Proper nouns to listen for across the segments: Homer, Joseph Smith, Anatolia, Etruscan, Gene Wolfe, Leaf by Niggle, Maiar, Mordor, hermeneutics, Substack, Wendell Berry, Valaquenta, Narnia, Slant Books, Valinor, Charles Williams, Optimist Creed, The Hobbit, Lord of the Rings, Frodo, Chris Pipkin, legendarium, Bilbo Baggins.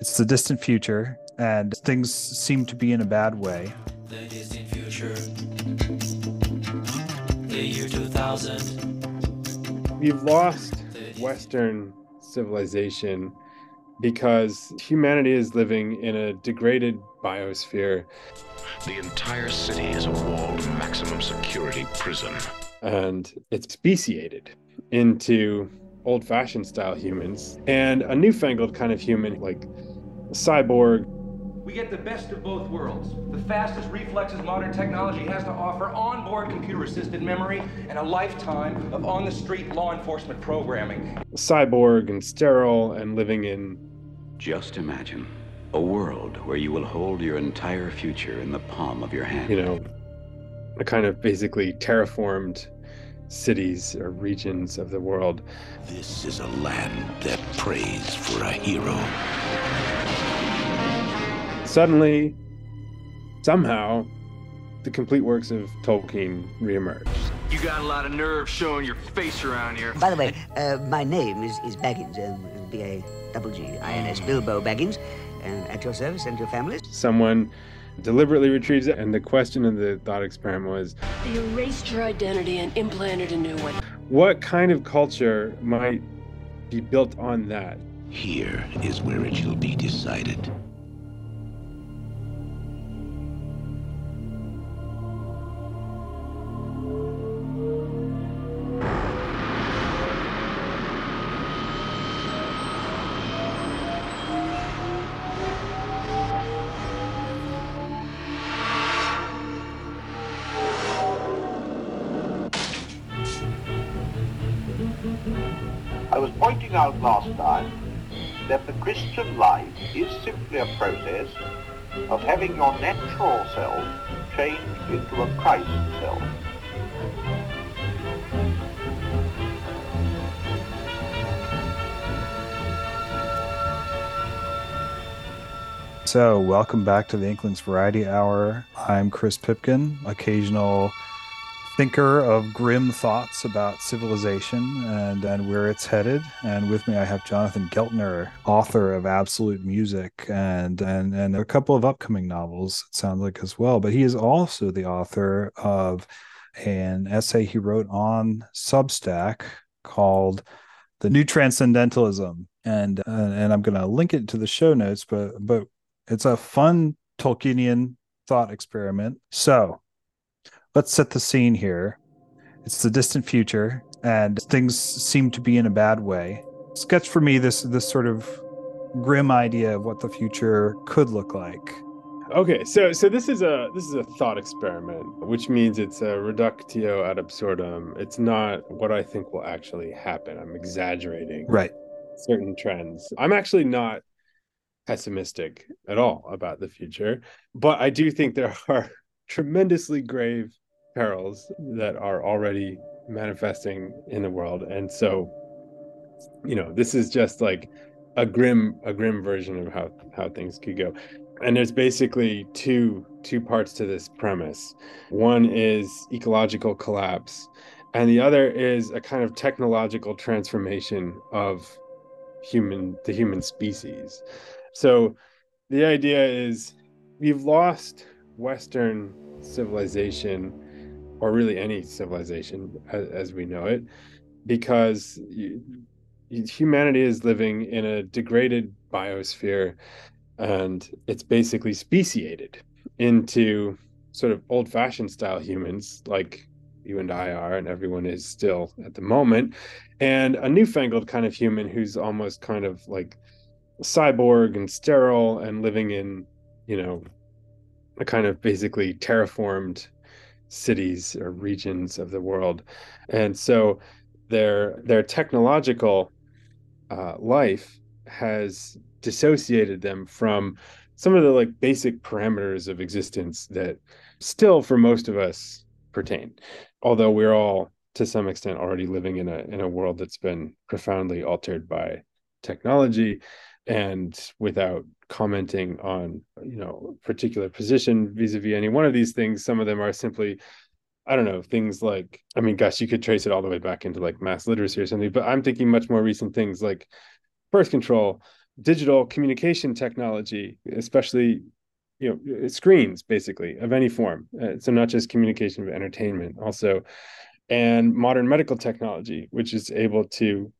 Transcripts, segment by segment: It's the distant future, and things seem to be in a bad way. The distant future, the year 2000. We've lost Western civilization because humanity is living in a degraded biosphere. The entire city is a walled maximum security prison. And it's speciated into old-fashioned style humans and a newfangled kind of human like cyborg. We get the best of both worlds, the fastest reflexes modern technology has to offer, onboard computer-assisted memory, and a lifetime of on-the-street law enforcement programming. Cyborg and sterile and living in... Just imagine a world where you will hold your entire future in the palm of your hand. You know, a kind of basically terraformed cities or regions of the world. This is a land that prays for a hero. Suddenly, somehow, the complete works of Tolkien reemerged. You got a lot of nerve showing your face around here. By the way, my name is Baggins, B-A-G-G-I-N-S, Bilbo Baggins, at your service and your families. Someone deliberately retrieves it, and the question of the thought experiment was... They erased your identity and implanted a new one. What kind of culture might be built on that? Here is where it shall be decided. Out last time that the Christian life is simply a process of having your natural self changed into a Christ self. So, welcome back to the Inklings Variety Hour. I'm Chris Pipkin, occasional thinker of grim thoughts about civilization and where it's headed. And with me, I have Jonathan Geltner, author of Absolute Music and a couple of upcoming novels, it sounds like, as well. But he is also the author of an essay he wrote on Substack called The New Transcendentalism. And I'm going to link it to the show notes, but it's a fun Tolkienian thought experiment. So, let's set the scene here. It's the distant future, and things seem to be in a bad way. Sketch for me this sort of grim idea of what the future could look like. Okay, so this is a thought experiment, which means it's a reductio ad absurdum. It's not what I think will actually happen. I'm exaggerating certain trends. I'm actually not pessimistic at all about the future, but I do think there are tremendously grave perils that are already manifesting in the world. And so, you know, this is just like a grim version of how things could go. And there's basically two parts to this premise. One is ecological collapse, and the other is a kind of technological transformation of the human species. So the idea is we've lost Western civilization, or really any civilization as we know it, because humanity is living in a degraded biosphere, and it's basically speciated into sort of old-fashioned style humans like you and I are, and everyone is still at the moment, and a newfangled kind of human who's almost kind of like cyborg and sterile and living in, you know, a kind of basically terraformed cities or regions of the world. And so their technological life has dissociated them from some of the like basic parameters of existence that still for most of us pertain, although we're all to some extent already living in a world that's been profoundly altered by technology. And without commenting on, you know, particular position vis-a-vis any one of these things, some of them are simply, I don't know, things like, I mean, gosh, you could trace it all the way back into like mass literacy or something, but I'm thinking much more recent things like birth control, digital communication technology, especially, you know, screens basically of any form. So not just communication, but entertainment also, and modern medical technology, which is able to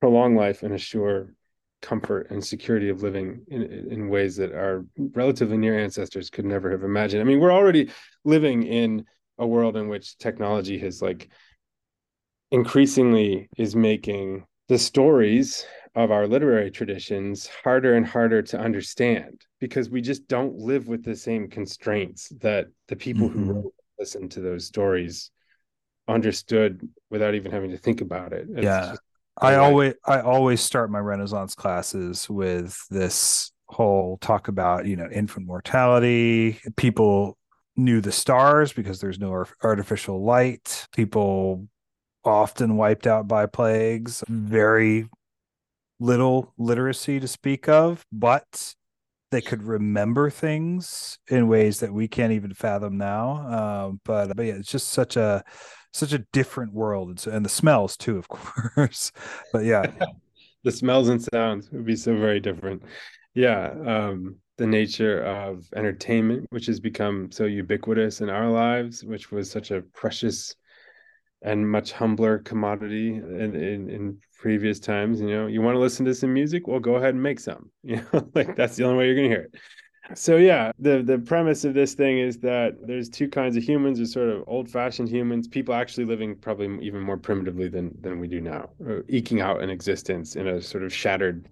prolong life and assure comfort and security of living in ways that our relatively near ancestors could never have imagined. I mean, we're already living in a world in which technology has like increasingly is making the stories of our literary traditions harder and harder to understand, because we just don't live with the same constraints that the people who wrote listened to those stories understood without even having to think about it. It's just, I always start my Renaissance classes with this whole talk about, you know, infant mortality. People knew the stars because there's no artificial light. People often wiped out by plagues. Very little literacy to speak of, but they could remember things in ways that we can't even fathom now. But yeah, it's just such a different world. And, so, and the smells too, of course, but yeah, the smells and sounds would be so very different. Yeah. The nature of entertainment, which has become so ubiquitous in our lives, which was such a precious and much humbler commodity in previous times. You know, you want to listen to some music? Well, go ahead and make some, you know, like that's the only way you're going to hear it. So yeah, the premise of this thing is that there's two kinds of humans. There's sort of old-fashioned humans, people actually living probably even more primitively than we do now, eking out an existence in a sort of shattered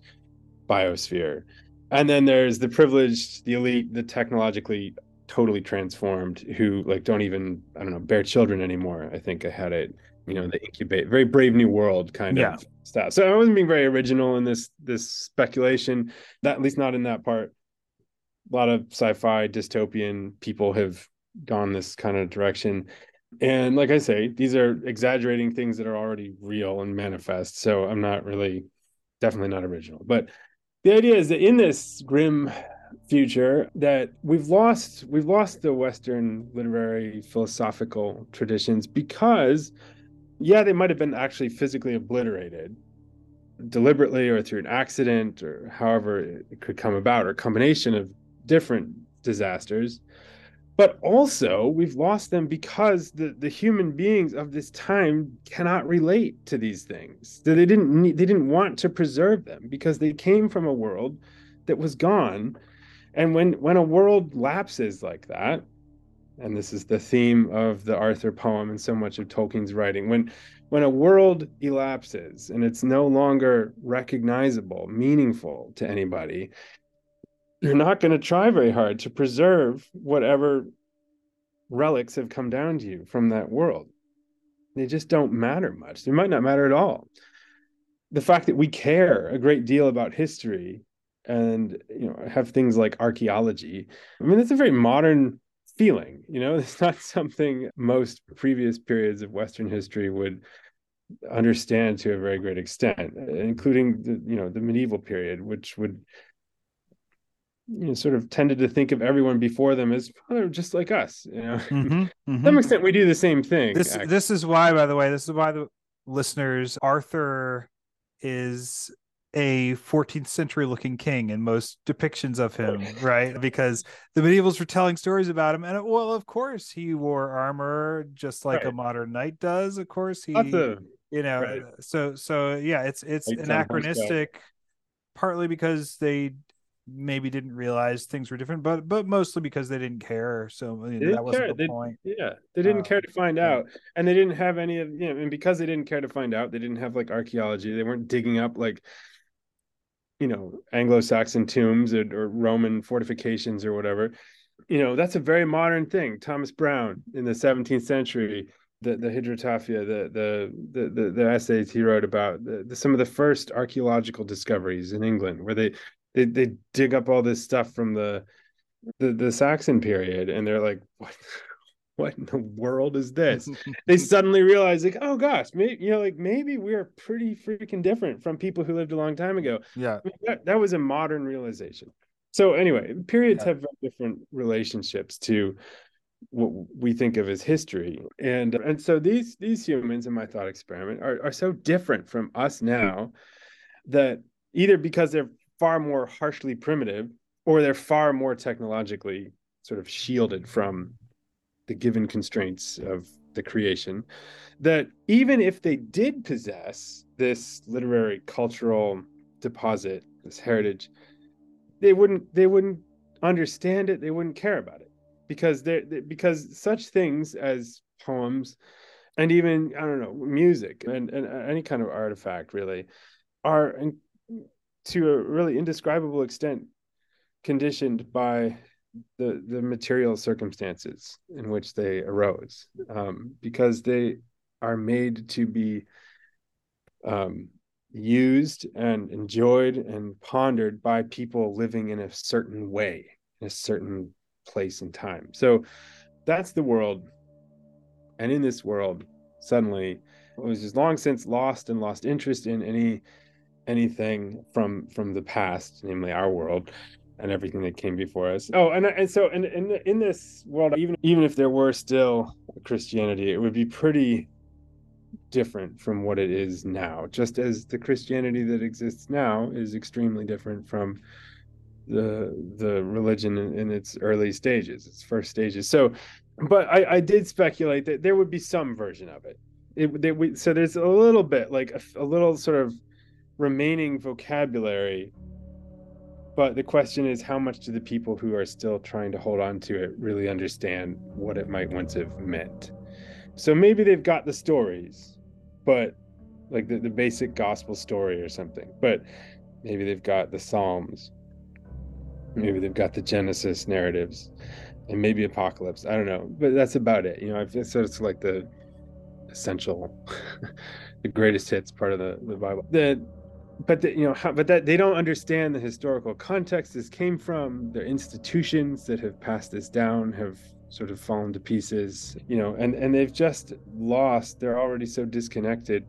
biosphere. And then there's the privileged, the elite, the technologically totally transformed, who like don't even, I don't know, bear children anymore. I think I had it, you know, the incubate, very Brave New World kind of stuff. So I wasn't being very original in this speculation, that at least not in that part. A lot of sci-fi dystopian people have gone this kind of direction. And like I say, these are exaggerating things that are already real and manifest. So I'm not really, definitely not original. But the idea is that in this grim future that we've lost the Western literary philosophical traditions because, yeah, they might have been actually physically obliterated, deliberately or through an accident or however it could come about, or a combination of different disasters, but also we've lost them because the human beings of this time cannot relate to these things. So they didn't want to preserve them because they came from a world that was gone. And when a world lapses like that, and this is the theme of the Arthur poem and so much of Tolkien's writing, when a world elapses and it's no longer recognizable, meaningful to anybody, you're not going to try very hard to preserve whatever relics have come down to you from that world. They just don't matter much. They might not matter at all. The fact that we care a great deal about history and, you know, have things like archaeology, I mean, that's a very modern feeling. You know, it's not something most previous periods of Western history would understand to a very great extent, including the medieval period, which would, you know, sort of tended to think of everyone before them as, well, they're just like us, you know. To some extent, we do the same thing. This is why, by the way, the listeners, Arthur is a 14th century looking king in most depictions of him, right? Because the medievals were telling stories about him, and well, of course he wore armor just like a modern knight does. Of course he, right. So yeah, it's like anachronistic, partly because they maybe didn't realize things were different, but mostly because they didn't care. So that wasn't the point. Yeah, they didn't care to find out, and they didn't have any of, you know, and because they didn't care to find out, they didn't have like archaeology. They weren't digging up like, you know, Anglo-Saxon tombs or Roman fortifications or whatever. You know, that's a very modern thing. Thomas Brown in the 17th century, the hydrotaphia, the essays he wrote about some of the first archaeological discoveries in England, where they dig up all this stuff from the Saxon period, and they're like, what in the world is this? They suddenly realize, like, oh gosh, maybe we're pretty freaking different from people who lived a long time ago. Yeah, I mean, that was a modern realization. So anyway, periods have very different relationships to what we think of as history, and so these humans in my thought experiment are so different from us now that either because they're far more harshly primitive or they're far more technologically sort of shielded from the given constraints of the creation, that even if they did possess this literary cultural deposit, this heritage, they wouldn't understand it, they wouldn't care about it, because such things as poems and even, I don't know, music and any kind of artifact really are, to a really indescribable extent, conditioned by the material circumstances in which they arose, because they are made to be used and enjoyed and pondered by people living in a certain way, in a certain place and time. So that's the world. And in this world, suddenly, it was just long since lost and lost interest in anything from the past, namely our world and everything that came before us. So in this world, even if there were still Christianity, it would be pretty different from what it is now, just as the Christianity that exists now is extremely different from the religion in its early stages, its first stages. So, but I did speculate that there would be some version of it. So there's a little bit, like a little sort of remaining vocabulary, but the question is, how much do the people who are still trying to hold on to it really understand what it might once have meant? So maybe they've got the stories, but like the basic gospel story or something, but maybe they've got the Psalms, maybe they've got the Genesis narratives, and maybe Apocalypse. I don't know, but that's about it. You know, I feel so it's like the essential, the greatest hits part of the Bible. But they don't understand the historical context this came from. Their institutions that have passed this down have sort of fallen to pieces, you know, and they've just lost. They're already so disconnected.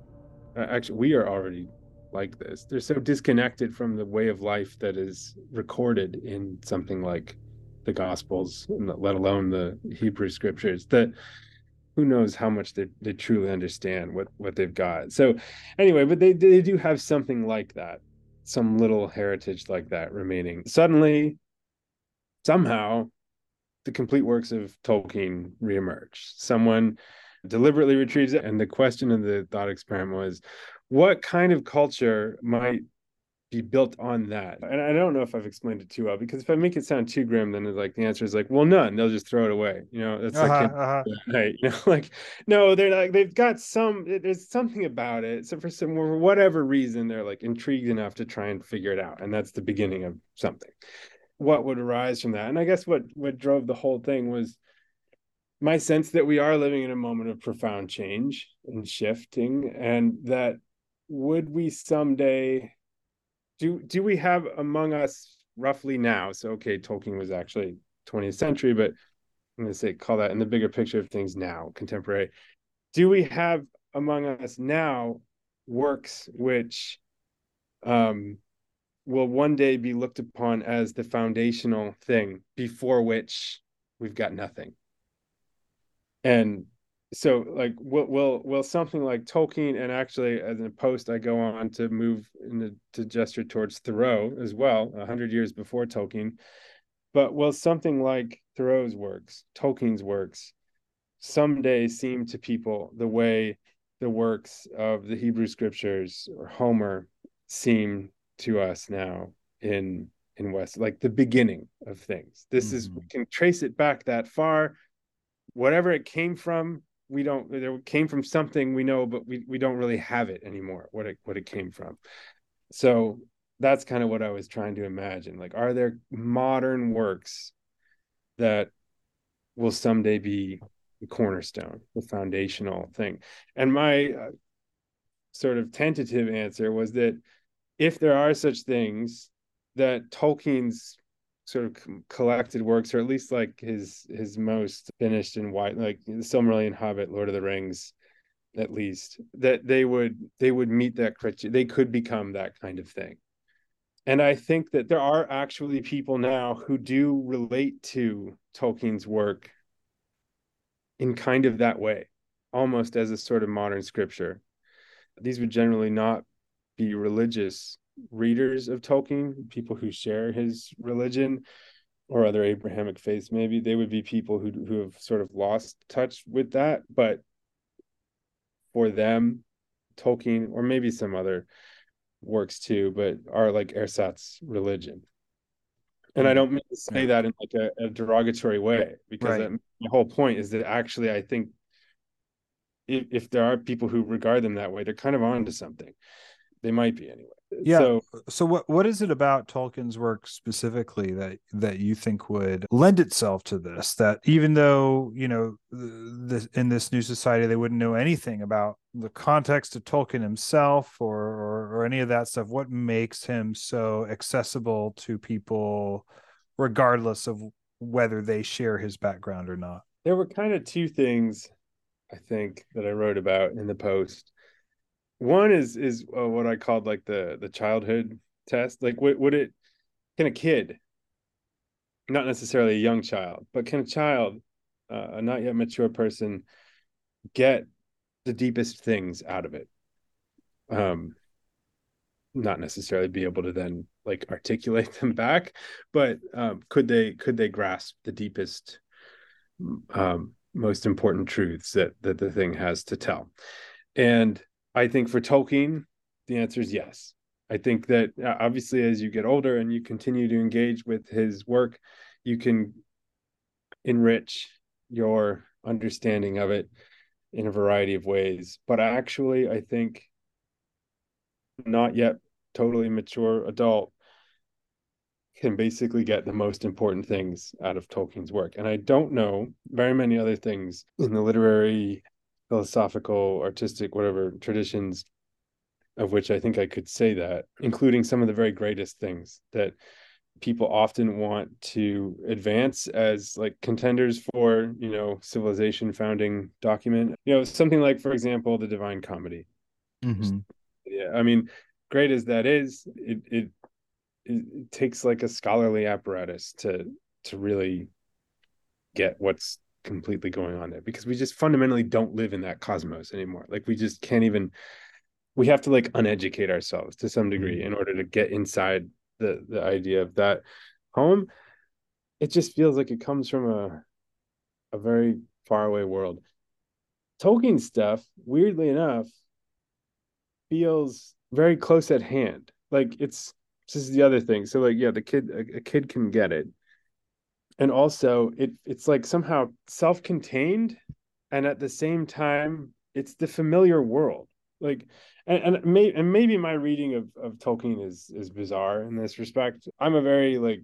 Actually, we are already like this. They're so disconnected from the way of life that is recorded in something like the Gospels, let alone the Hebrew Scriptures, that who knows how much they truly understand what they've got. So anyway, but they do have something like that, some little heritage like that remaining. Suddenly, somehow, the complete works of Tolkien reemerge. Someone deliberately retrieves it. And the question of the thought experiment was, what kind of culture might be built on that? And I don't know if I've explained it too well, because if I make it sound too grim, then like the answer is like, well, none. They'll just throw it away. You know, that's right. You know, like, no, they're like, they've got there's something about it. So for whatever reason, they're like intrigued enough to try and figure it out. And that's the beginning of something. What would arise from that? And I guess what drove the whole thing was my sense that we are living in a moment of profound change and shifting, and that would we someday, do we have among us roughly now, so okay, Tolkien was actually 20th century, but I'm going to say, call that in the bigger picture of things now, contemporary, do we have among us now works which will one day be looked upon as the foundational thing before which we've got nothing? And so like, will something like Tolkien, and actually as in a post, I go on to move to gesture towards Thoreau as well, 100 years before Tolkien, but will something like Thoreau's works, Tolkien's works, someday seem to people the way the works of the Hebrew Scriptures or Homer seem to us now in West, like the beginning of things? This is, we can trace it back that far. Whatever it came from, it came from something we know, but we don't really have it anymore, what it came from. So that's kind of what I was trying to imagine. Like, are there modern works that will someday be the cornerstone, the foundational thing? And my sort of tentative answer was that if there are such things, that Tolkien's sort of collected works, or at least like his most finished and wide, like The Silmarillion, Hobbit, Lord of the Rings, at least, that they would meet that criteria. They could become that kind of thing. And I think that there are actually people now who do relate to Tolkien's work in kind of that way, almost as a sort of modern scripture. These would generally not be religious readers of Tolkien, people who share his religion or other Abrahamic faiths, maybe they would be people who have sort of lost touch with that. But for them, Tolkien, or maybe some other works too, but are like ersatz religion. And I don't mean to say that in like a derogatory way, because my whole point is that actually I think if there are people who regard them that way, they're kind of onto something. They might be anyway. Yeah. So what is it about Tolkien's work specifically that you think would lend itself to this? That even though, you know, in this new society, they wouldn't know anything about the context of Tolkien himself or any of that stuff. What makes him so accessible to people, regardless of whether they share his background or not? There were kind of two things, I think, that I wrote about in the post. One is what I called like the childhood test. Like, can a kid, not necessarily a young child, but can a child, a not yet mature person, get the deepest things out of it? Not necessarily be able to then like articulate them back, but could they grasp the deepest, most important truths that the thing has to tell? And I think for Tolkien, the answer is yes. I think that obviously as you get older and you continue to engage with his work, you can enrich your understanding of it in a variety of ways. But actually, I think not yet totally mature adult can basically get the most important things out of Tolkien's work. And I don't know very many other things in the literary, philosophical, artistic, whatever traditions of which I think I could say that, including some of the very greatest things that people often want to advance as like contenders for, you know, civilization founding document, you know, something like, for example, the Divine Comedy. Mm-hmm. Yeah. I mean, great as that is, it takes like a scholarly apparatus to really get what's completely going on there, because we just fundamentally don't live in that cosmos anymore. Like we just can't even, we have to like uneducate ourselves to some degree in order to get inside the idea of that poem. It just feels like it comes from a very faraway world. Tolkien stuff, weirdly enough, feels very close at hand. Like this is the other thing. So like, yeah, a kid can get it. And also, it's like somehow self-contained, and at the same time, it's the familiar world. Like, and maybe my reading of Tolkien is bizarre in this respect. I'm a very like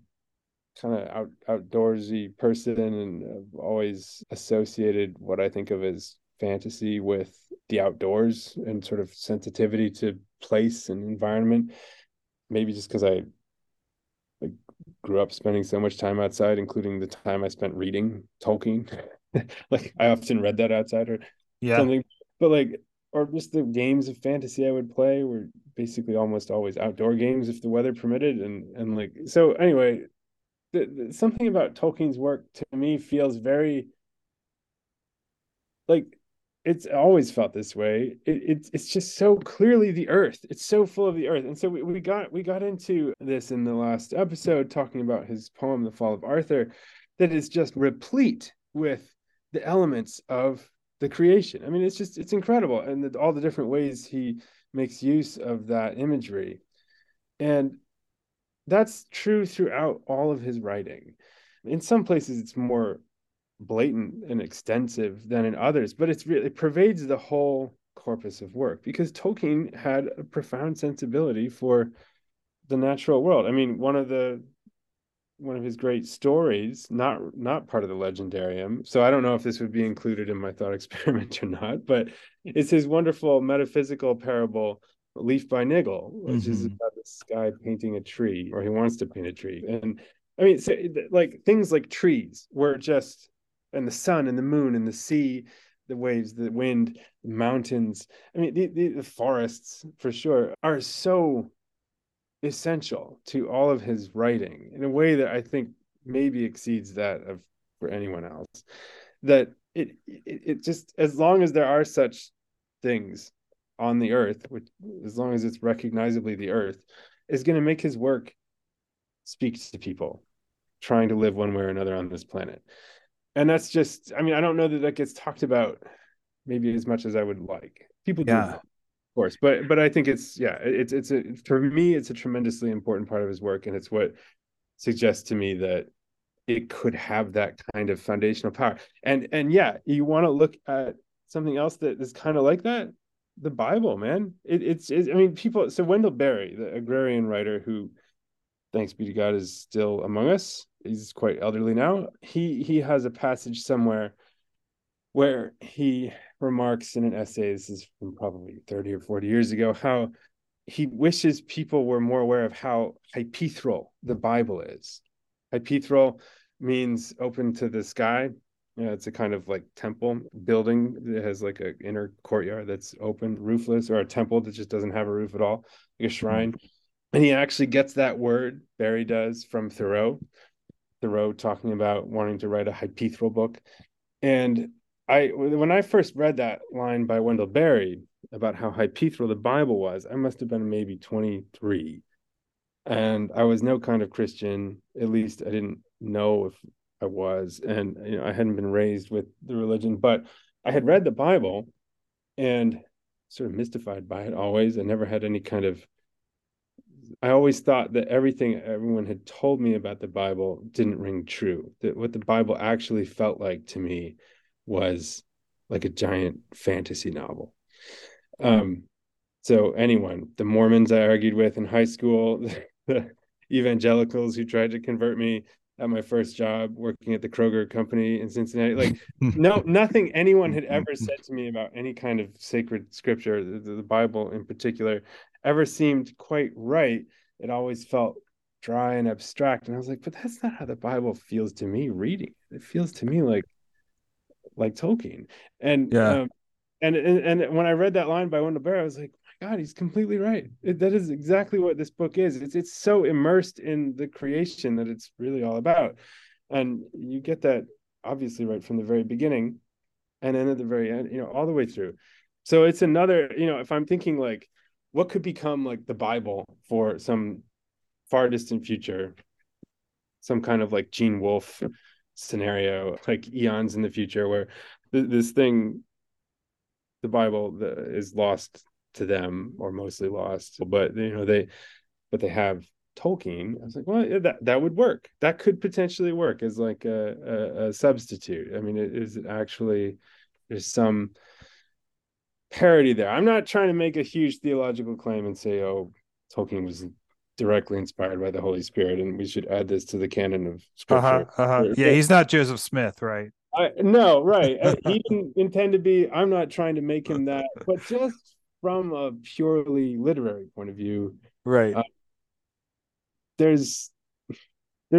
kind of outdoorsy person, and I've always associated what I think of as fantasy with the outdoors and sort of sensitivity to place and environment. Maybe just because I grew up spending so much time outside, including the time I spent reading Tolkien. Like I often read that outside or something, but like, or just the games of fantasy I would play were basically almost always outdoor games if the weather permitted. And like, so anyway, something about Tolkien's work to me feels very like, it's always felt this way. It's just so clearly the earth. It's so full of the earth. And so we got into this in the last episode, talking about his poem, The Fall of Arthur, that is just replete with the elements of the creation. I mean, it's incredible. And all the different ways he makes use of that imagery. And that's true throughout all of his writing. In some places it's more blatant and extensive than in others, but it's really, it pervades the whole corpus of work, because Tolkien had a profound sensibility for the natural world. I mean, one of his great stories, not part of the legendarium, so I don't know if this would be included in my thought experiment or not, but it's his wonderful metaphysical parable, Leaf by Niggle, which is about this guy painting a tree, or he wants to paint a tree. And I mean, so, like things like trees were just, and the sun and the moon and the sea, the waves, the wind, the mountains. I mean, the forests for sure are so essential to all of his writing in a way that I think maybe exceeds that of for anyone else. That it just, as long as there are such things on the earth, which as long as it's recognizably the earth, is going to make his work speak to people trying to live one way or another on this planet. And that's just, I mean, I don't know that that gets talked about maybe as much as I would like. People do, of course, but I think it's, yeah, it's a, for me, it's a tremendously important part of his work. And it's what suggests to me that it could have that kind of foundational power. And yeah, you want to look at something else that is kind of like that, the Bible, man. It's I mean, people, so Wendell Berry, the agrarian writer who, thanks be to God, is still among us, he's quite elderly now, he has a passage somewhere where he remarks in an essay, this is from probably 30 or 40 years ago, how he wishes people were more aware of how hypaethral the Bible is. Hypaethral means open to the sky. Yeah, it's a kind of like temple building that has like an inner courtyard that's open, roofless, or a temple that just doesn't have a roof at all, like a shrine. And he actually gets that word, Barry does, from Thoreau. Thoreau talking about wanting to write a hypaethral book. And when I first read that line by Wendell Berry about how hypaethral the Bible was, I must have been maybe 23. And I was no kind of Christian, at least I didn't know if I was, and you know, I hadn't been raised with the religion, but I had read the Bible and sort of mystified by it always. I never had any kind of, I always thought that everything everyone had told me about the Bible didn't ring true, that what the Bible actually felt like to me was like a giant fantasy novel. So anyone, the Mormons I argued with in high school, the evangelicals who tried to convert me at my first job working at the Kroger company in Cincinnati, like no, nothing anyone had ever said to me about any kind of sacred scripture, the Bible in particular, ever seemed quite right. It always felt dry and abstract. And I was like, but that's not how the Bible feels to me reading. It feels to me like Tolkien. And, yeah. And when I read that line by Wendell Berry, I was like, God, he's completely right. That is exactly what this book is. It's so immersed in the creation that it's really all about. And you get that obviously right from the very beginning and then at the very end, you know, all the way through. So it's another, you know, if I'm thinking like what could become like the Bible for some far distant future, some kind of like Gene Wolfe scenario, like eons in the future where this thing, the Bible is lost to them or mostly lost, but you know they have Tolkien. I was like, well, that would work. That could potentially work as like a substitute. I mean, is it actually there's some parody there. I'm not trying to make a huge theological claim and say, oh, Tolkien was directly inspired by the Holy Spirit, and we should add this to the canon of scripture. Yeah, he's not Joseph Smith, right? No, right. He didn't intend to be. I'm not trying to make him that, but just from a purely literary point of view, right? There's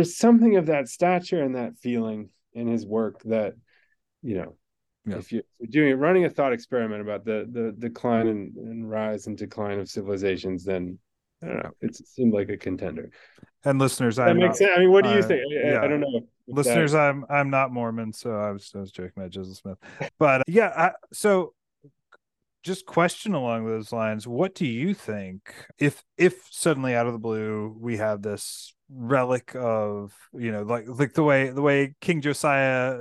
something of that stature and that feeling in his work that, you know, yeah. If you're running a thought experiment about the decline and rise and decline of civilizations, then I don't know. It seemed like a contender. And listeners, that makes sense. I mean, what do you think? Yeah. I don't know. Listeners, that... I'm not Mormon, so I was joking about Joseph Smith, but yeah. So. Just question along those lines, what do you think if suddenly out of the blue we have this relic of, you know, like the way King Josiah,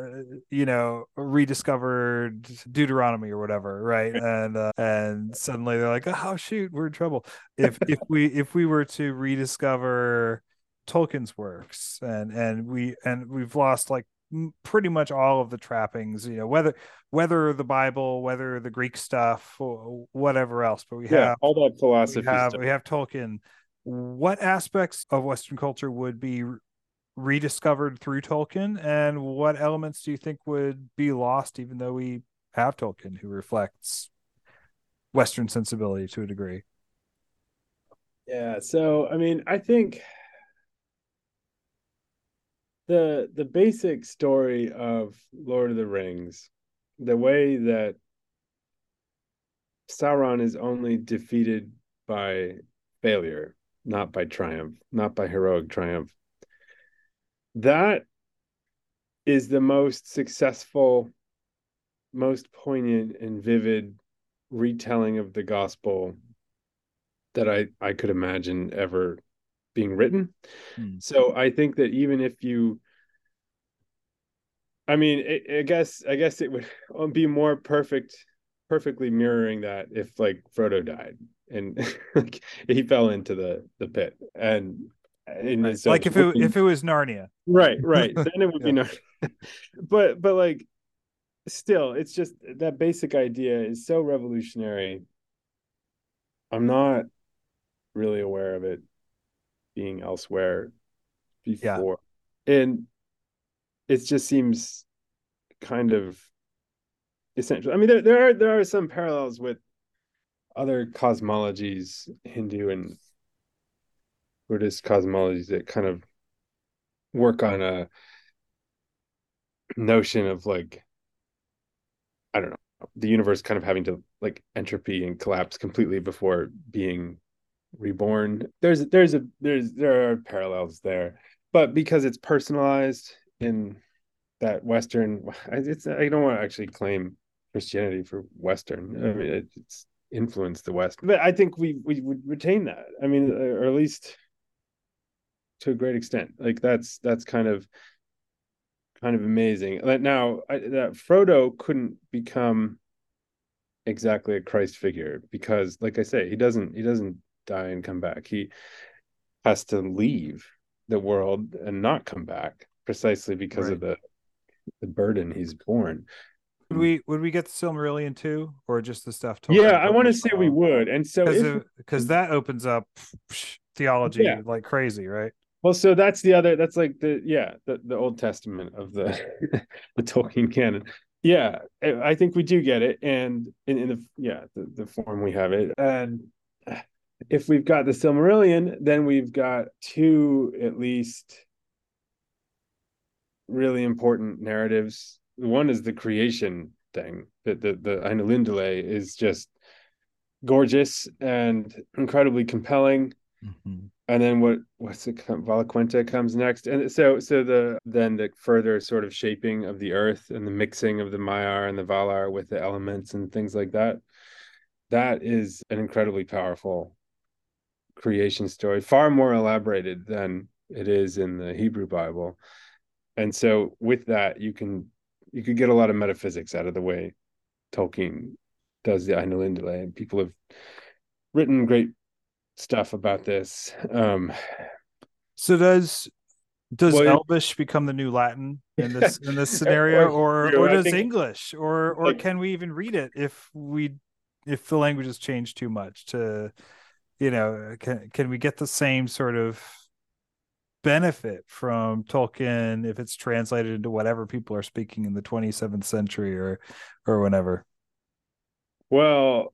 you know, rediscovered Deuteronomy or whatever, right? And suddenly they're like, oh shoot, we're in trouble. If we were to rediscover Tolkien's works and we've lost like pretty much all of the trappings, you know, whether the Bible, whether the Greek stuff or whatever else, but we have all that philosophy. We have Tolkien. What aspects of Western culture would be rediscovered through Tolkien, and what elements do you think would be lost, even though we have Tolkien who reflects Western sensibility to a degree? Yeah. So, I mean, I think the basic story of Lord of the Rings, the way that Sauron is only defeated by failure, not by triumph, not by heroic triumph, that is the most successful, most poignant and vivid retelling of the gospel that I could imagine ever being written. Mm. So I think that even if you, I mean, I guess it would be more perfectly mirroring that if like Frodo died and like he fell into the pit and so like if it was Narnia, right, then it would be Narnia. But like still, it's just that basic idea is so revolutionary. I'm not really aware of it being elsewhere before, and it just seems kind of essential. I mean, there are some parallels with other cosmologies, Hindu and Buddhist cosmologies, that kind of work on a notion of like, I don't know, the universe kind of having to like entropy and collapse completely before being reborn. There are parallels there, but because it's personalized in that Western, I don't want to actually claim Christianity for Western. I mean, it's influenced the West, but I think we would retain that. I mean, or at least to a great extent. Like that's kind of amazing. Now, that Frodo couldn't become exactly a Christ figure because, like I say, he doesn't die and come back. He has to leave the world and not come back precisely because of the burden he's borne. Would we get the Silmarillion too, or just the stuff? Yeah, I want to say we would, and so because that opens up theology like crazy, right? Well, so that's the other. That's like the Old Testament of the the Tolkien canon. Yeah, I think we do get it, and in the form we have it. And if we've got the Silmarillion, then we've got two at least really important narratives. One is the creation thing, that the Ainulindalë is just gorgeous and incredibly compelling. Mm-hmm. And then Valaquenta comes next, and so the further sort of shaping of the earth and the mixing of the Maiar and the Valar with the elements and things like that. That is an incredibly powerful creation story, far more elaborated than it is in the Hebrew Bible. And so with that, you could get a lot of metaphysics out of the way Tolkien does the Ainulindalë, and people have written great stuff about this. So does Elvish become the new Latin in this scenario, or does English, or like, can we even read it if the language has changed too much to, can we get the same sort of benefit from Tolkien if it's translated into whatever people are speaking in the 27th century or whenever? Well,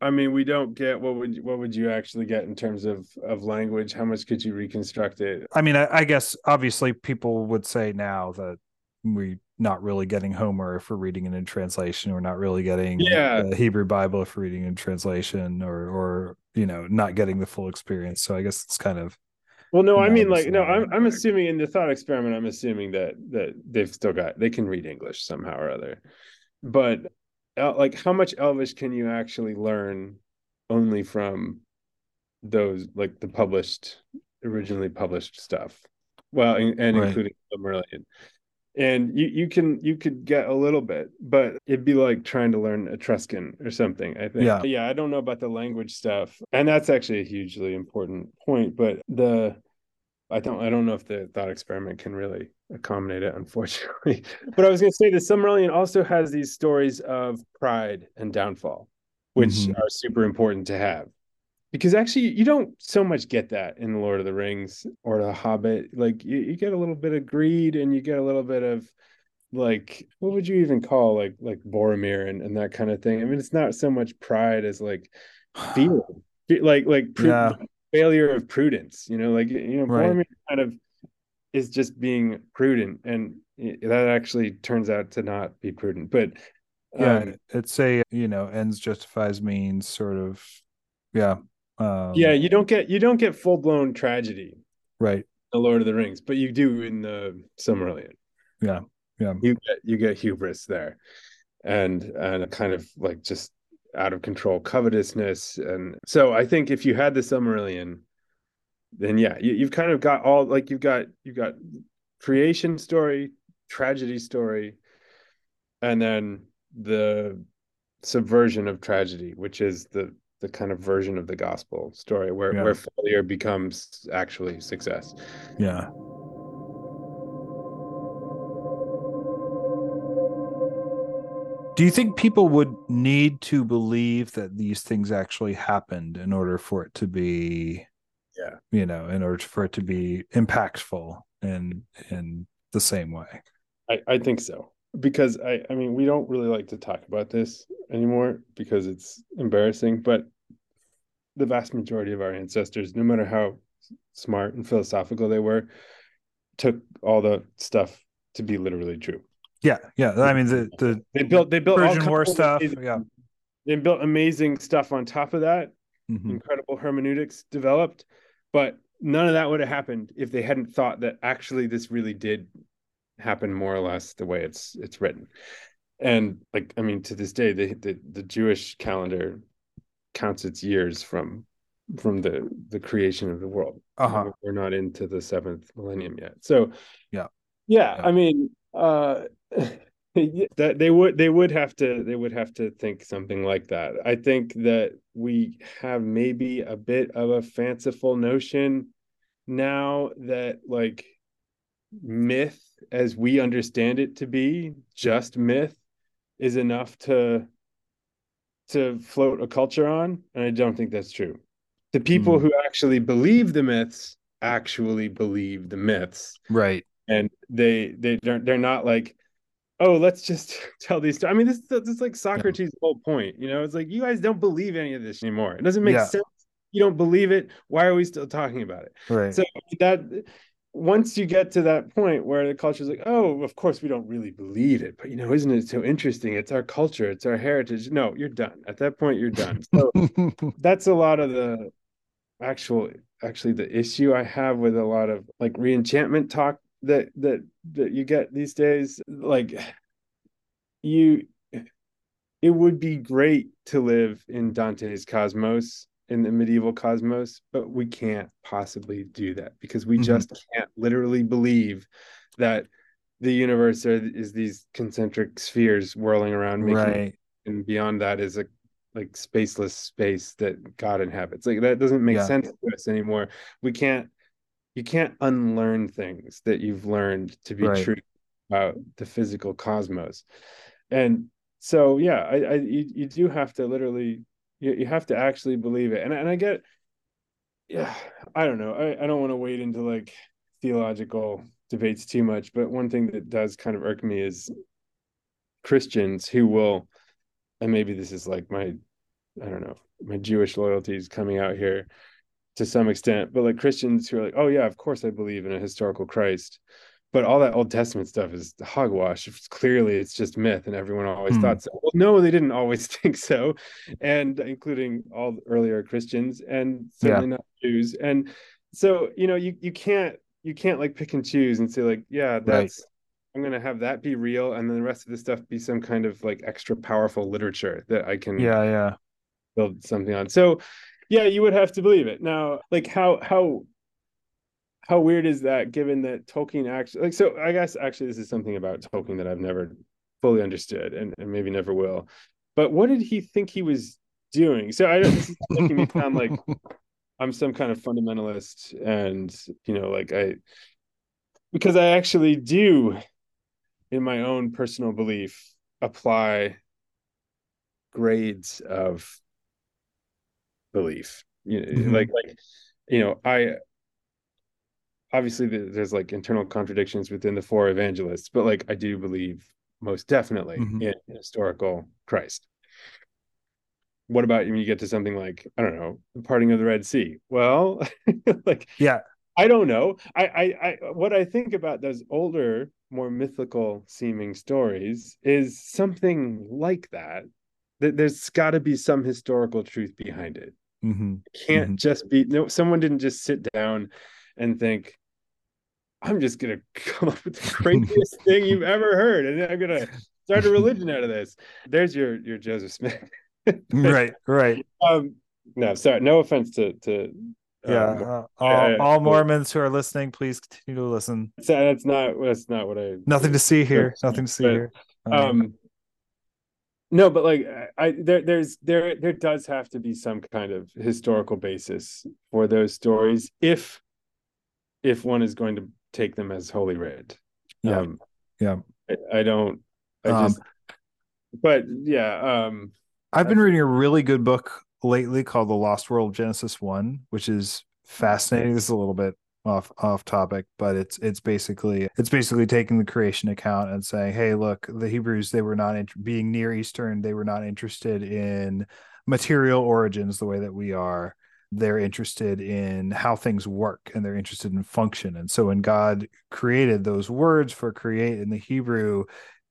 I mean, we don't get what would you actually get in terms of language? How much could you reconstruct it? I mean, I guess obviously people would say now that we're not really getting Homer if we're reading it in translation. We're not really getting the Hebrew Bible if we're reading in translation, or not getting the full experience. So I guess it's kind of. Well, no, I mean, like, no, I'm assuming in the thought experiment, I'm assuming that they've still got, they can read English somehow or other. But like, how much Elvish can you actually learn only from those, like the originally published stuff? Well, and including Silmarillion. And you could get a little bit, but it'd be like trying to learn Etruscan or something, I think. Yeah, I don't know about the language stuff. And that's actually a hugely important point, but I don't know if the thought experiment can really accommodate it, unfortunately. But I was going to say the Silmarillion also has these stories of pride and downfall, which are super important to have. Because actually, you don't so much get that in The Lord of the Rings or The Hobbit. Like, you get a little bit of greed, and you get a little bit of, like, what would you even call, like Boromir and that kind of thing? I mean, it's not so much pride as, like, fear. Failure of prudence, Boromir kind of is just being prudent, and that actually turns out to not be prudent. But, it's a, ends justifies means sort of, you don't get full blown tragedy, right? The Lord of the Rings, but you do in the Silmarillion. You get hubris there, and a kind of like just out of control covetousness. And so I think if you had the Silmarillion, then yeah, you've kind of got all, like, you've got creation story, tragedy story, and then the subversion of tragedy, which is the kind of version of the gospel story where failure becomes actually success. Yeah. Do you think people would need to believe that these things actually happened in order for it to be, in order for it to be impactful in the same way? I think so, because I mean, we don't really like to talk about this anymore because it's embarrassing, but the vast majority of our ancestors, no matter how smart and philosophical they were, took all the stuff to be literally true. Yeah, yeah. I mean, they built Persian War stuff. Yeah, they built amazing stuff on top of that. Mm-hmm. Incredible hermeneutics developed, but none of that would have happened if they hadn't thought that actually this really did happen, more or less the way it's written. And like, I mean, to this day, the Jewish calendar counts its years from the creation of the world. Uh-huh. We're not into the 7th millennium yet. So yeah. I mean. That they would have to think something like that. I think that we have maybe a bit of a fanciful notion now that, like, myth as we understand it to be just myth is enough to float a culture on, and I don't think that's true. The people who actually believe the myths, right? And they're not like, oh, let's just tell these stories. I mean, this is like Socrates' whole point. You know, it's like, you guys don't believe any of this anymore. It doesn't make sense. You don't believe it. Why are we still talking about it? Right. So that once you get to that point where the culture is like, oh, of course we don't really believe it, but you know, isn't it so interesting? It's our culture. It's our heritage. No, you're done. At that point, you're done. So that's a lot of the actually the issue I have with a lot of like reenchantment talk that you get these days. Like, it would be great to live in Dante's cosmos, in the medieval cosmos, but we can't possibly do that because we just can't literally believe that the universe is these concentric spheres whirling around, right? And beyond that is a like spaceless space that God inhabits. Like, that doesn't make sense to us anymore. You can't unlearn things that you've learned to be true about the physical cosmos. And so, you do have to literally, you have to actually believe it. And I get, I don't know. I don't want to wade into like theological debates too much, but one thing that does kind of irk me is Christians who will, and maybe this is like my Jewish loyalties coming out here to some extent, but like Christians who are like, oh yeah, of course I believe in a historical Christ, but all that Old Testament stuff is hogwash. Clearly it's just myth and everyone always thought so. Well, no, they didn't always think so, and including all the earlier Christians and certainly not Jews. And so, you know, you can't like pick and choose and say like, yeah, that's right. I'm going to have that be real, and then the rest of this stuff be some kind of like extra powerful literature that I can build something on. So yeah, you would have to believe it. Now, like, how weird is that, given that Tolkien actually, like, so I guess actually this is something about Tolkien that I've never fully understood and maybe never will. But what did he think he was doing? So I don't, this is making me sound like I'm some kind of fundamentalist, and, you know, like because I actually do, in my own personal belief, apply grades of belief, you know, like you know, I obviously there's like internal contradictions within the four evangelists, but like I do believe most definitely in historical Christ. What about when you get to something like, I don't know, the parting of the Red Sea? Well, like, yeah, I don't know. I what I think about those older, more mythical seeming stories is something like that. There's got to be some historical truth behind it. It can't just be, no, someone didn't just sit down and think, I'm just gonna come up with the craziest thing you've ever heard, and I'm gonna start a religion out of this. There's your Joseph Smith Right. No, sorry. No offense to all Mormons who are listening, please continue to listen. That's not what I. Nothing to see here. No, but like there does have to be some kind of historical basis for those stories if one is going to take them as holy writ. I've been reading a really good book lately called The Lost World of Genesis One, which is fascinating. This is a little bit off topic, but it's basically taking the creation account and saying, hey, look, the Hebrews, they were not being Near Eastern, they were not interested in material origins the way that we are. They're interested in how things work, and they're interested in function. And so when God created those words for create in the Hebrew,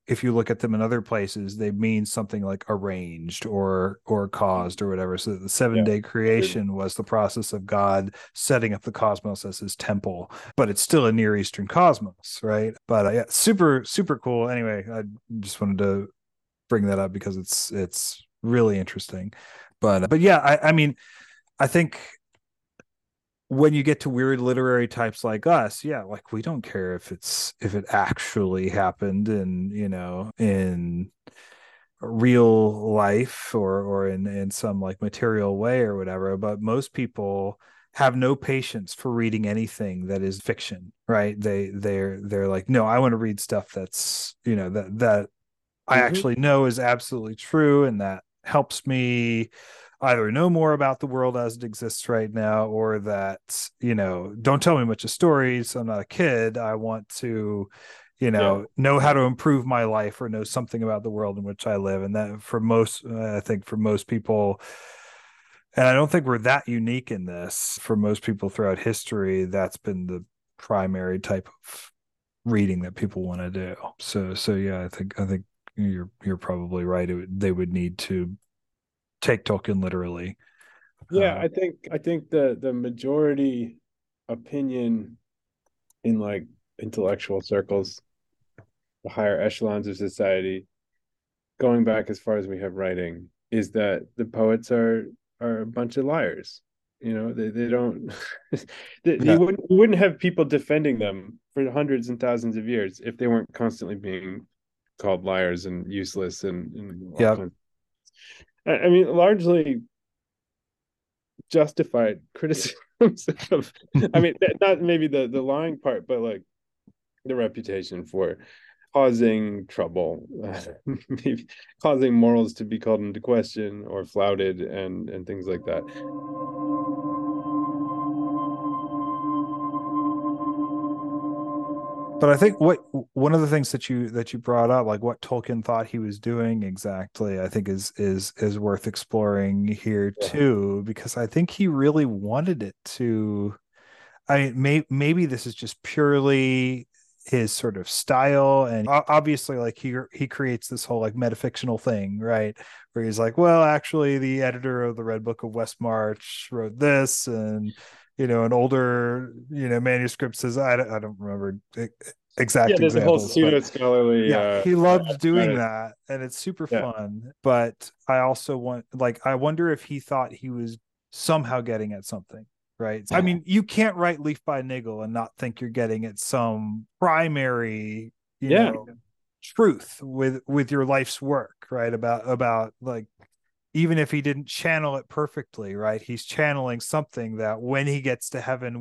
if you look at them in other places, they mean something like arranged or caused or whatever. So the seven-day creation was the process of God setting up the cosmos as his temple, but it's still a Near Eastern cosmos, right? But super, super cool. Anyway, I just wanted to bring that up because it's really interesting. But yeah, I mean, I think when you get to weird literary types like us, like we don't care if it actually happened in real life or in some like material way or whatever. But most people have no patience for reading anything that is fiction, right? They're like, no, I want to read stuff that's that I actually know is absolutely true, and that helps me either know more about the world as it exists right now, or that, don't tell me much of stories. I'm not a kid. I want to, know how to improve my life or know something about the world in which I live. And that for most people, and I don't think we're that unique in this, for most people throughout history, that's been the primary type of reading that people want to do. So yeah, I think you're probably right. They would need to take Tolkien literally. I think the majority opinion in like intellectual circles, the higher echelons of society, going back as far as we have writing, is that the poets are a bunch of liars. They don't you wouldn't have people defending them for hundreds and thousands of years if they weren't constantly being called liars and useless and I mean, largely justified criticisms of, I mean, not maybe the lying part, but like the reputation for causing trouble, maybe causing morals to be called into question or flouted and things like that. But I think one of the things that you brought up, like what Tolkien thought he was doing exactly, I think is worth exploring here too, because I think he really wanted it to. I mean, maybe this is just purely his sort of style, and obviously, like he creates this whole like metafictional thing, right? Where he's like, well, actually, the editor of the Red Book of Westmarch wrote this, and an older, manuscript says, I don't remember exact examples. Yeah, there's a whole pseudo-scholarly... he loved doing that, and it's super fun. But I also I wonder if he thought he was somehow getting at something, right? I mean, you can't write Leaf by Niggle and not think you're getting at some primary, truth with your life's work, right? About like... Even if he didn't channel it perfectly, right? He's channeling something that when he gets to heaven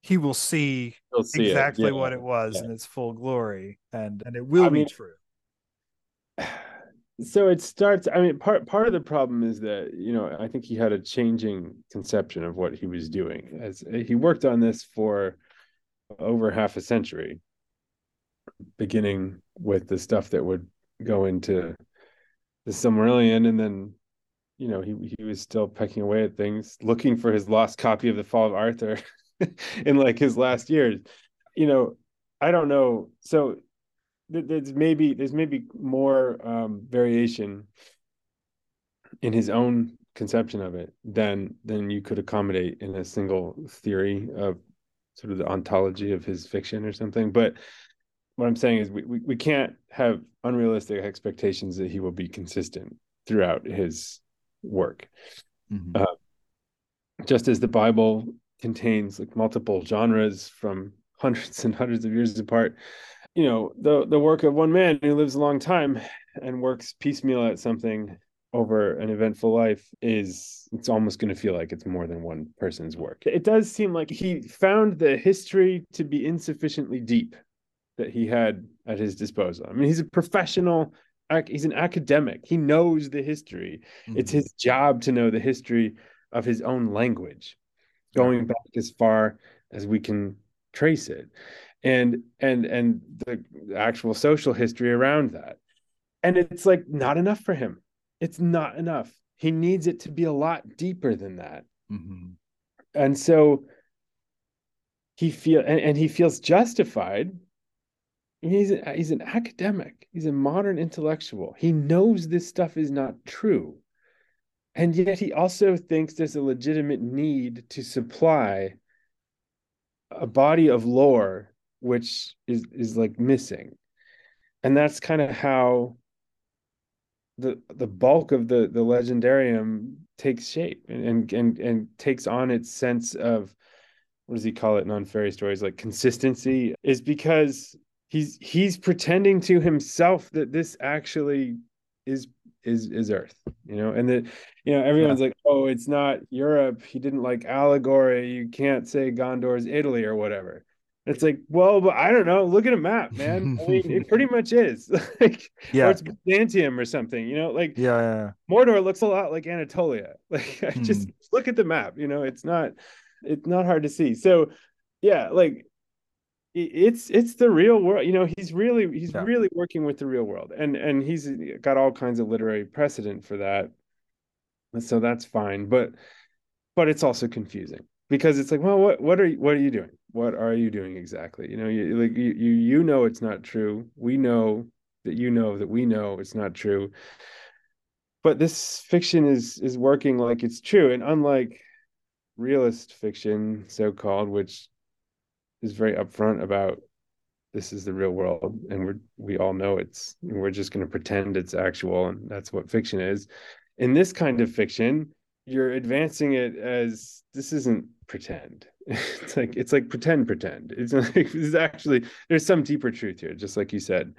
he will see exactly what it was in its full glory, and it will be true. So it starts, I mean, part of the problem is that, I think he had a changing conception of what he was doing, as he worked on this for over half a century, beginning with the stuff that would go into The Silmarillion, and then he was still pecking away at things, looking for his lost copy of The Fall of Arthur in like his last years. I don't know, so there's maybe more variation in his own conception of it than you could accommodate in a single theory of sort of the ontology of his fiction or something. But what I'm saying is we can't have unrealistic expectations that he will be consistent throughout his work. Mm-hmm. Just as the Bible contains like multiple genres from hundreds and hundreds of years apart, you know, the work of one man who lives a long time and works piecemeal at something over an eventful life is, it's almost going to feel like it's more than one person's work. It does seem like he found the history to be insufficiently deep that he had at his disposal. I mean, he's a professional, he's an academic. He knows the history. Mm-hmm. It's his job to know the history of his own language, going back as far as we can trace it, and the actual social history around that. And it's like not enough for him. It's not enough. He needs it to be a lot deeper than that. Mm-hmm. And so he feels justified. He's an academic. He's a modern intellectual. He knows this stuff is not true. And yet he also thinks there's a legitimate need to supply a body of lore, which is like missing. And that's kind of how the bulk of the legendarium takes shape and takes on its sense of, what does he call it in Unfairy Stories, like consistency, is because he's pretending to himself that this actually is Earth, you know, and that, you know, everyone's like, oh, it's not Europe, he didn't like allegory, you can't say Gondor's Italy or whatever. It's like, well, but I don't know. Look at a map, man. I mean, it pretty much is. Like, yeah. Or it's Byzantium or something, you know, like, yeah. Mordor looks a lot like Anatolia. Like, I just look at the map, you know, it's not hard to see. So yeah, like it's the real world, you know, he's really working with the real world, and he's got all kinds of literary precedent for that. And so that's fine. But it's also confusing, because it's like, well, what are you doing? What are you doing exactly? You know, you know it's not true. We know that you know that we know it's not true. But this fiction is working like it's true. And unlike realist fiction, so-called, which is very upfront about this is the real world and we all know it's, we're just going to pretend it's actual, and that's what fiction is. In this kind of fiction, you're advancing it as, this isn't pretend. It's like pretend. It's like, it's actually, there's some deeper truth here, just like you said,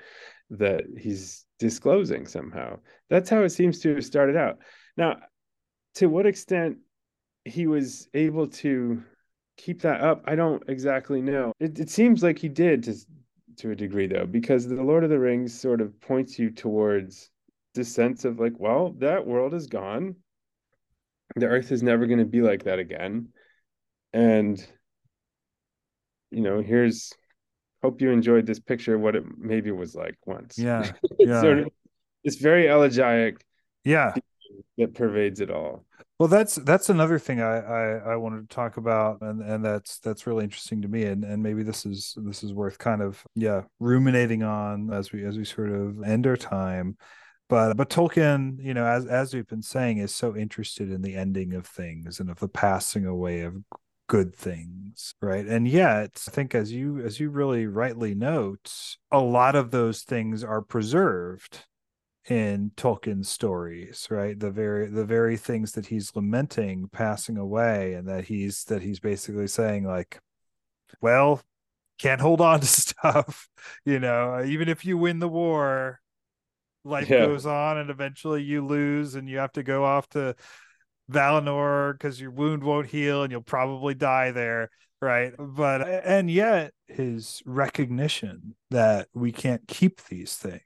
that he's disclosing somehow. That's how it seems to have started out. Now, to what extent he was able to keep that up, I don't exactly know. It seems like he did to a degree, though, because the Lord of the Rings sort of points you towards this sense of like, well, that world is gone. The Earth is never going to be like that again. And, you know, here's, hope you enjoyed this picture of what it maybe was like once. Yeah. It's sort of this very elegiac that pervades it all. Well, that's another thing I wanted to talk about, and that's really interesting to me, and maybe this is worth kind of ruminating on as we sort of end our time. But Tolkien, you know, as we've been saying, is so interested in the ending of things and of the passing away of good things, right? And yet, I think as you really rightly note, a lot of those things are preserved in Tolkien's stories, right? The very things that he's lamenting passing away, and that he's basically saying like, well, can't hold on to stuff, you know, even if you win the war. Life goes on, and eventually you lose, and you have to go off to Valinor because your wound won't heal, and you'll probably die there, right? But and yet his recognition that we can't keep these things,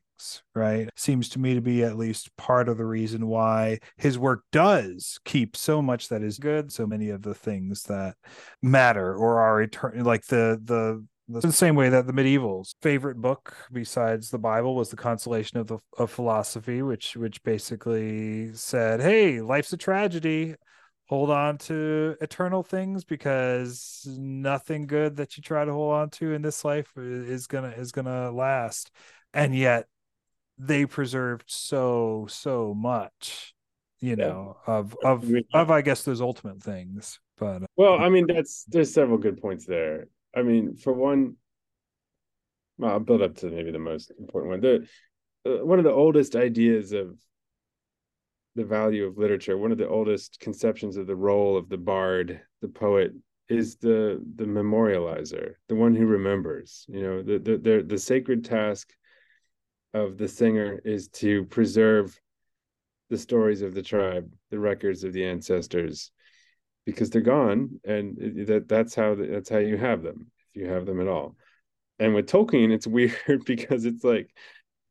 right, seems to me to be at least part of the reason why his work does keep so much that is good, so many of the things that matter or are eternal, like the same way that the medieval's favorite book besides the Bible was The Consolation of Philosophy, which basically said, hey, life's a tragedy. Hold on to eternal things, because nothing good that you try to hold on to in this life is gonna last. And yet they preserved so much, you know, of I guess those ultimate things. But well, I mean, there's several good points there. I mean, for one, well, I'll build up to maybe the most important one. One of the oldest ideas of the value of literature. One of the oldest conceptions of the role of the bard, the poet, is the memorializer, the one who remembers. You know, the sacred task of the singer is to preserve the stories of the tribe, the records of the ancestors, because they're gone, and that's how you have them, if you have them at all. And with Tolkien, it's weird because it's like,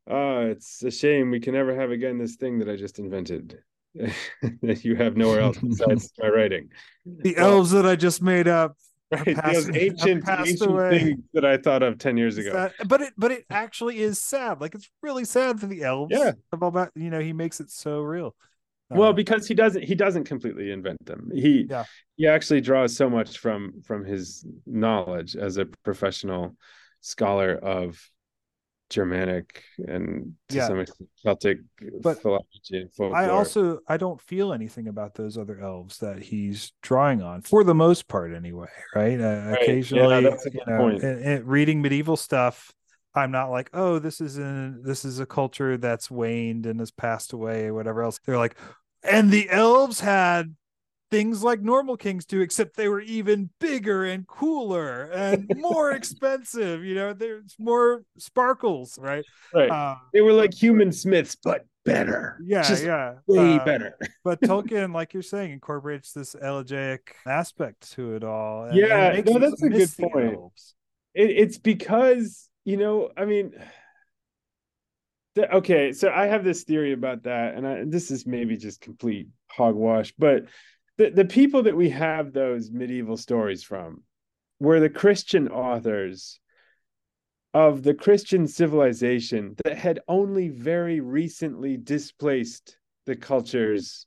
it's a shame we can never have again this thing that I just invented that you have nowhere else besides my writing. The elves that I just made up. Right, those ancient things that I thought of 10 years ago. But it actually is sad. Like, it's really sad for the elves. Yeah. About, you know, he makes it so real. Well, because he doesn't completely invent them. He actually draws so much from his knowledge as a professional scholar of Germanic and to some extent Celtic philology and folklore. I don't feel anything about those other elves that he's drawing on, for the most part anyway, right? Right. Occasionally, reading medieval stuff, I'm not like, oh, this is a culture that's waned and has passed away or whatever else. They're like, and the elves had things like normal kings do, except they were even bigger and cooler and more expensive. You know, there's more sparkles, right? Right. They were like human smiths, but better. Yeah, way better. But Tolkien, like you're saying, incorporates this elegiac aspect to it all. And that's a good point. It's because, you know, I mean, okay, so I have this theory about that, and this is maybe just complete hogwash, but the people that we have those medieval stories from were the Christian authors of the Christian civilization that had only very recently displaced the cultures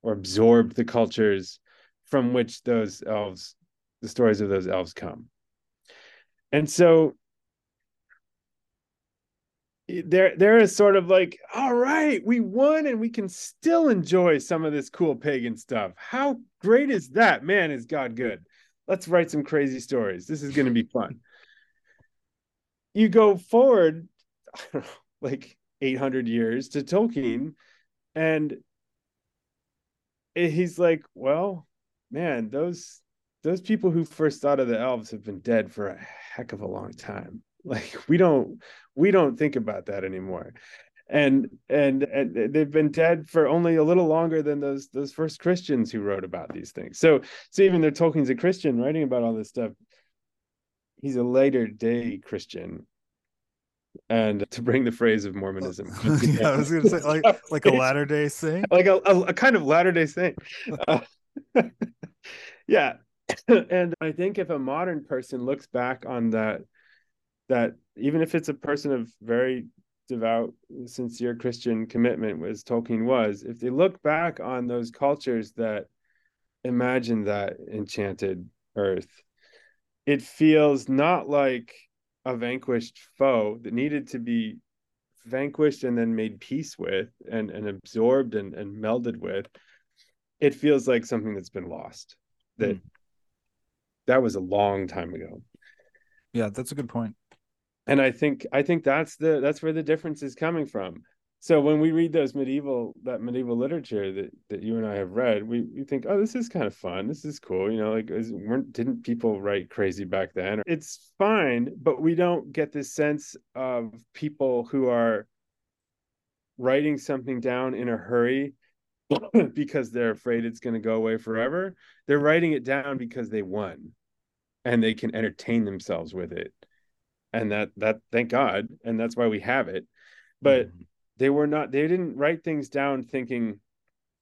or absorbed the cultures from which the stories of those elves come. And so there is sort of like, all right, we won and we can still enjoy some of this cool pagan stuff. How great is that? Man, is God good? Let's write some crazy stories. This is going to be fun. You go forward, I don't know, like 800 years to Tolkien, and he's like, well, man, those people who first thought of the elves have been dead for a heck of a long time. Like, we don't think about that anymore, and they've been dead for only a little longer than those first Christians who wrote about these things. So even though Tolkien's a Christian writing about all this stuff, he's a later day Christian. And to bring the phrase of Mormonism, I was going to say like a latter day saint, like a kind of latter day saint. Yeah, and I think if a modern person looks back on that, even if it's a person of very devout, sincere Christian commitment, as Tolkien was, if they look back on those cultures that imagine that enchanted earth, it feels not like a vanquished foe that needed to be vanquished and then made peace with and absorbed and melded with. It feels like something that's been lost. That was a long time ago. Yeah, that's a good point. And I think that's where the difference is coming from. So when we read that medieval literature that you and I have read, we think, oh, this is kind of fun. This is cool. You know, like, didn't people write crazy back then? It's fine, but we don't get this sense of people who are writing something down in a hurry because they're afraid it's going to go away forever. They're writing it down because they won, and they can entertain themselves with it. And that thank God, and that's why we have it. But they didn't write things down thinking,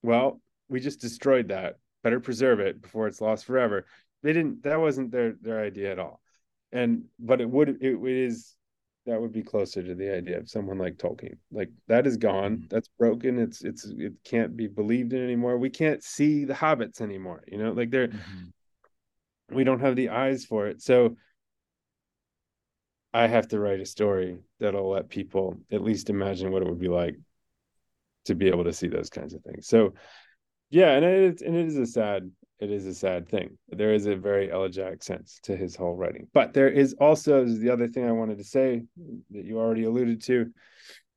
well, we just destroyed that, better preserve it before it's lost forever. That wasn't their idea at all. And but that would be closer to the idea of someone like Tolkien. Like, that is gone, that's broken, it can't be believed in anymore. We can't see the hobbits anymore, you know, like we don't have the eyes for it. So I have to write a story that'll let people at least imagine what it would be like to be able to see those kinds of things. So, yeah, it is a sad thing. There is a very elegiac sense to his whole writing. But there is also the other thing I wanted to say that you already alluded to.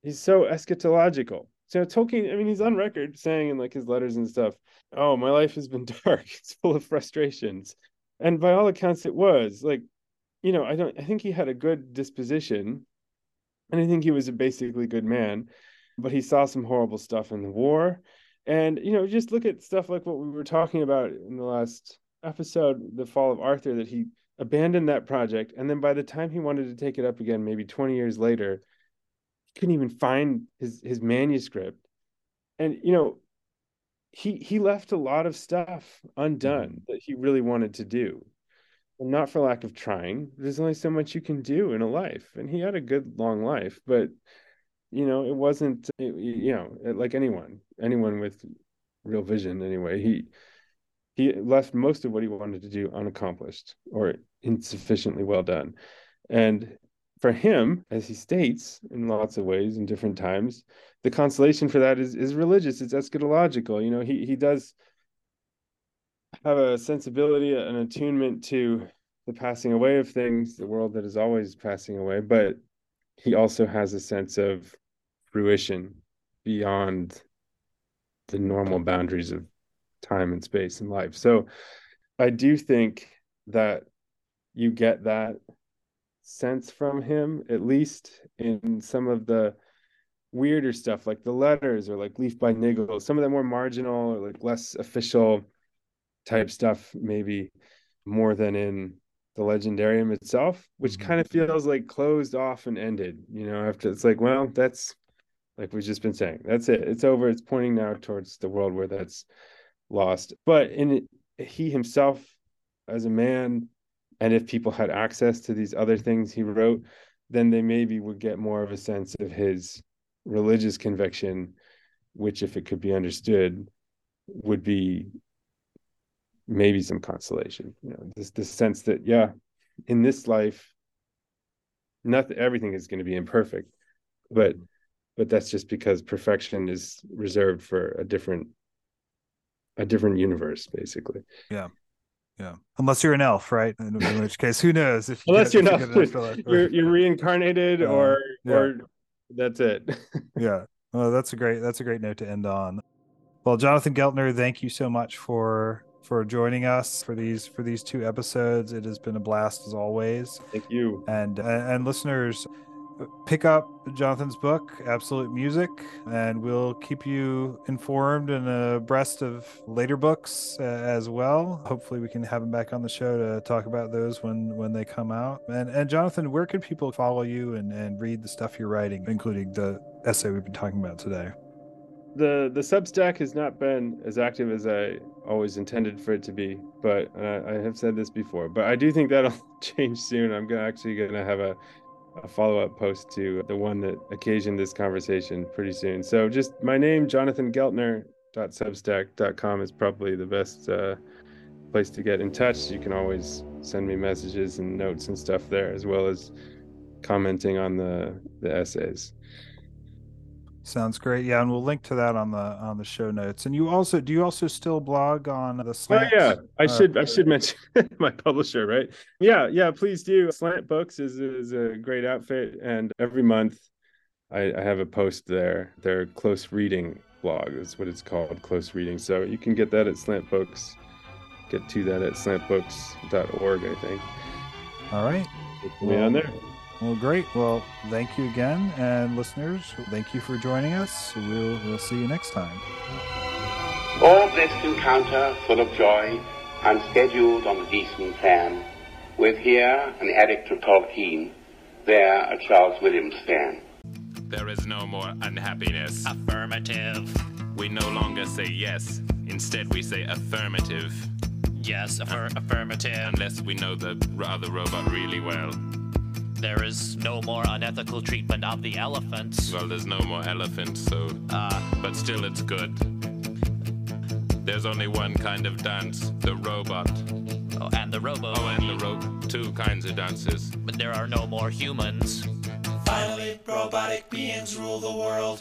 He's so eschatological. So Tolkien, I mean, he's on record saying in like his letters and stuff, "Oh, my life has been dark. It's full of frustrations." And by all accounts, it was like, you know, I think he had a good disposition, and I think he was a basically good man, but he saw some horrible stuff in the war. And, you know, just look at stuff like what we were talking about in the last episode, The Fall of Arthur, that he abandoned that project. And then by the time he wanted to take it up again, maybe 20 years later, he couldn't even find his manuscript. And, you know, he left a lot of stuff undone that he really wanted to do. And not for lack of trying. There's only so much you can do in a life. And he had a good long life, but you know, it wasn't, you know, like anyone with real vision anyway, he left most of what he wanted to do unaccomplished or insufficiently well done. And for him, as he states in lots of ways in different times, the consolation for that is religious, it's eschatological. You know, he does have a sensibility, an attunement to the passing away of things, the world that is always passing away, but he also has a sense of fruition beyond the normal boundaries of time and space and life. So I do think that you get that sense from him, at least in some of the weirder stuff, like the letters or like Leaf by Niggle, some of the more marginal or like less official type stuff, maybe more than in the legendarium itself, which kind of feels like closed off and ended, you know, after it's like, well, that's like we've just been saying, that's it, it's over, it's pointing now towards the world where that's lost. But in it, he himself as a man, and if people had access to these other things he wrote, then they maybe would get more of a sense of his religious conviction, which if it could be understood would be maybe some consolation, you know, this sense that, yeah, in this life, nothing, everything is going to be imperfect, but that's just because perfection is reserved for a different universe, basically. Yeah. Unless you're an elf, right? In which case, who knows? If you unless you're not, you're reincarnated, or that's it. Yeah. Well, that's a great note to end on. Well, Jonathan Geltner, thank you so much for joining us for these two episodes. It has been a blast as always. Thank you. And listeners, pick up Jonathan's book, Absolute Music, and we'll keep you informed and abreast of later books as well. Hopefully we can have him back on the show to talk about those when they come out. And Jonathan, where can people follow you and read the stuff you're writing, including the essay we've been talking about today? The Substack has not been as active as I always intended for it to be, but I have said this before, but I do think that'll change soon. I'm actually gonna have a follow-up post to the one that occasioned this conversation pretty soon. So just my name, jonathangeltner.substack.com, is probably the best place to get in touch. You can always send me messages and notes and stuff there, as well as commenting on the essays. Sounds great. Yeah, and we'll link to that on the show notes. And do you also still blog on the Slant? Oh yeah, I should mention my publisher, right? Yeah, please do. Slant Books is a great outfit, and every month I have a post there. Their close reading blog is what it's called, close reading. So you can get that at Slant Books. Get to that at slantbooks.org, I think. All right. We'll be on there. Well, great. Well, thank you again. And listeners, thank you for joining us. We'll see you next time. All this encounter full of joy and scheduled on a decent plan, with here an addict to Tolkien, there a Charles Williams fan. There is no more unhappiness. Affirmative. We no longer say yes. Instead, we say affirmative. Yes, affirmative. Unless we know the other robot really well. There is no more unethical treatment of the elephants. Well, there's no more elephants, so... but still it's good. There's only one kind of dance, the robot. Oh, and the robo. Oh, and the rope. Two kinds of dances. But there are no more humans. Finally, robotic beings rule the world.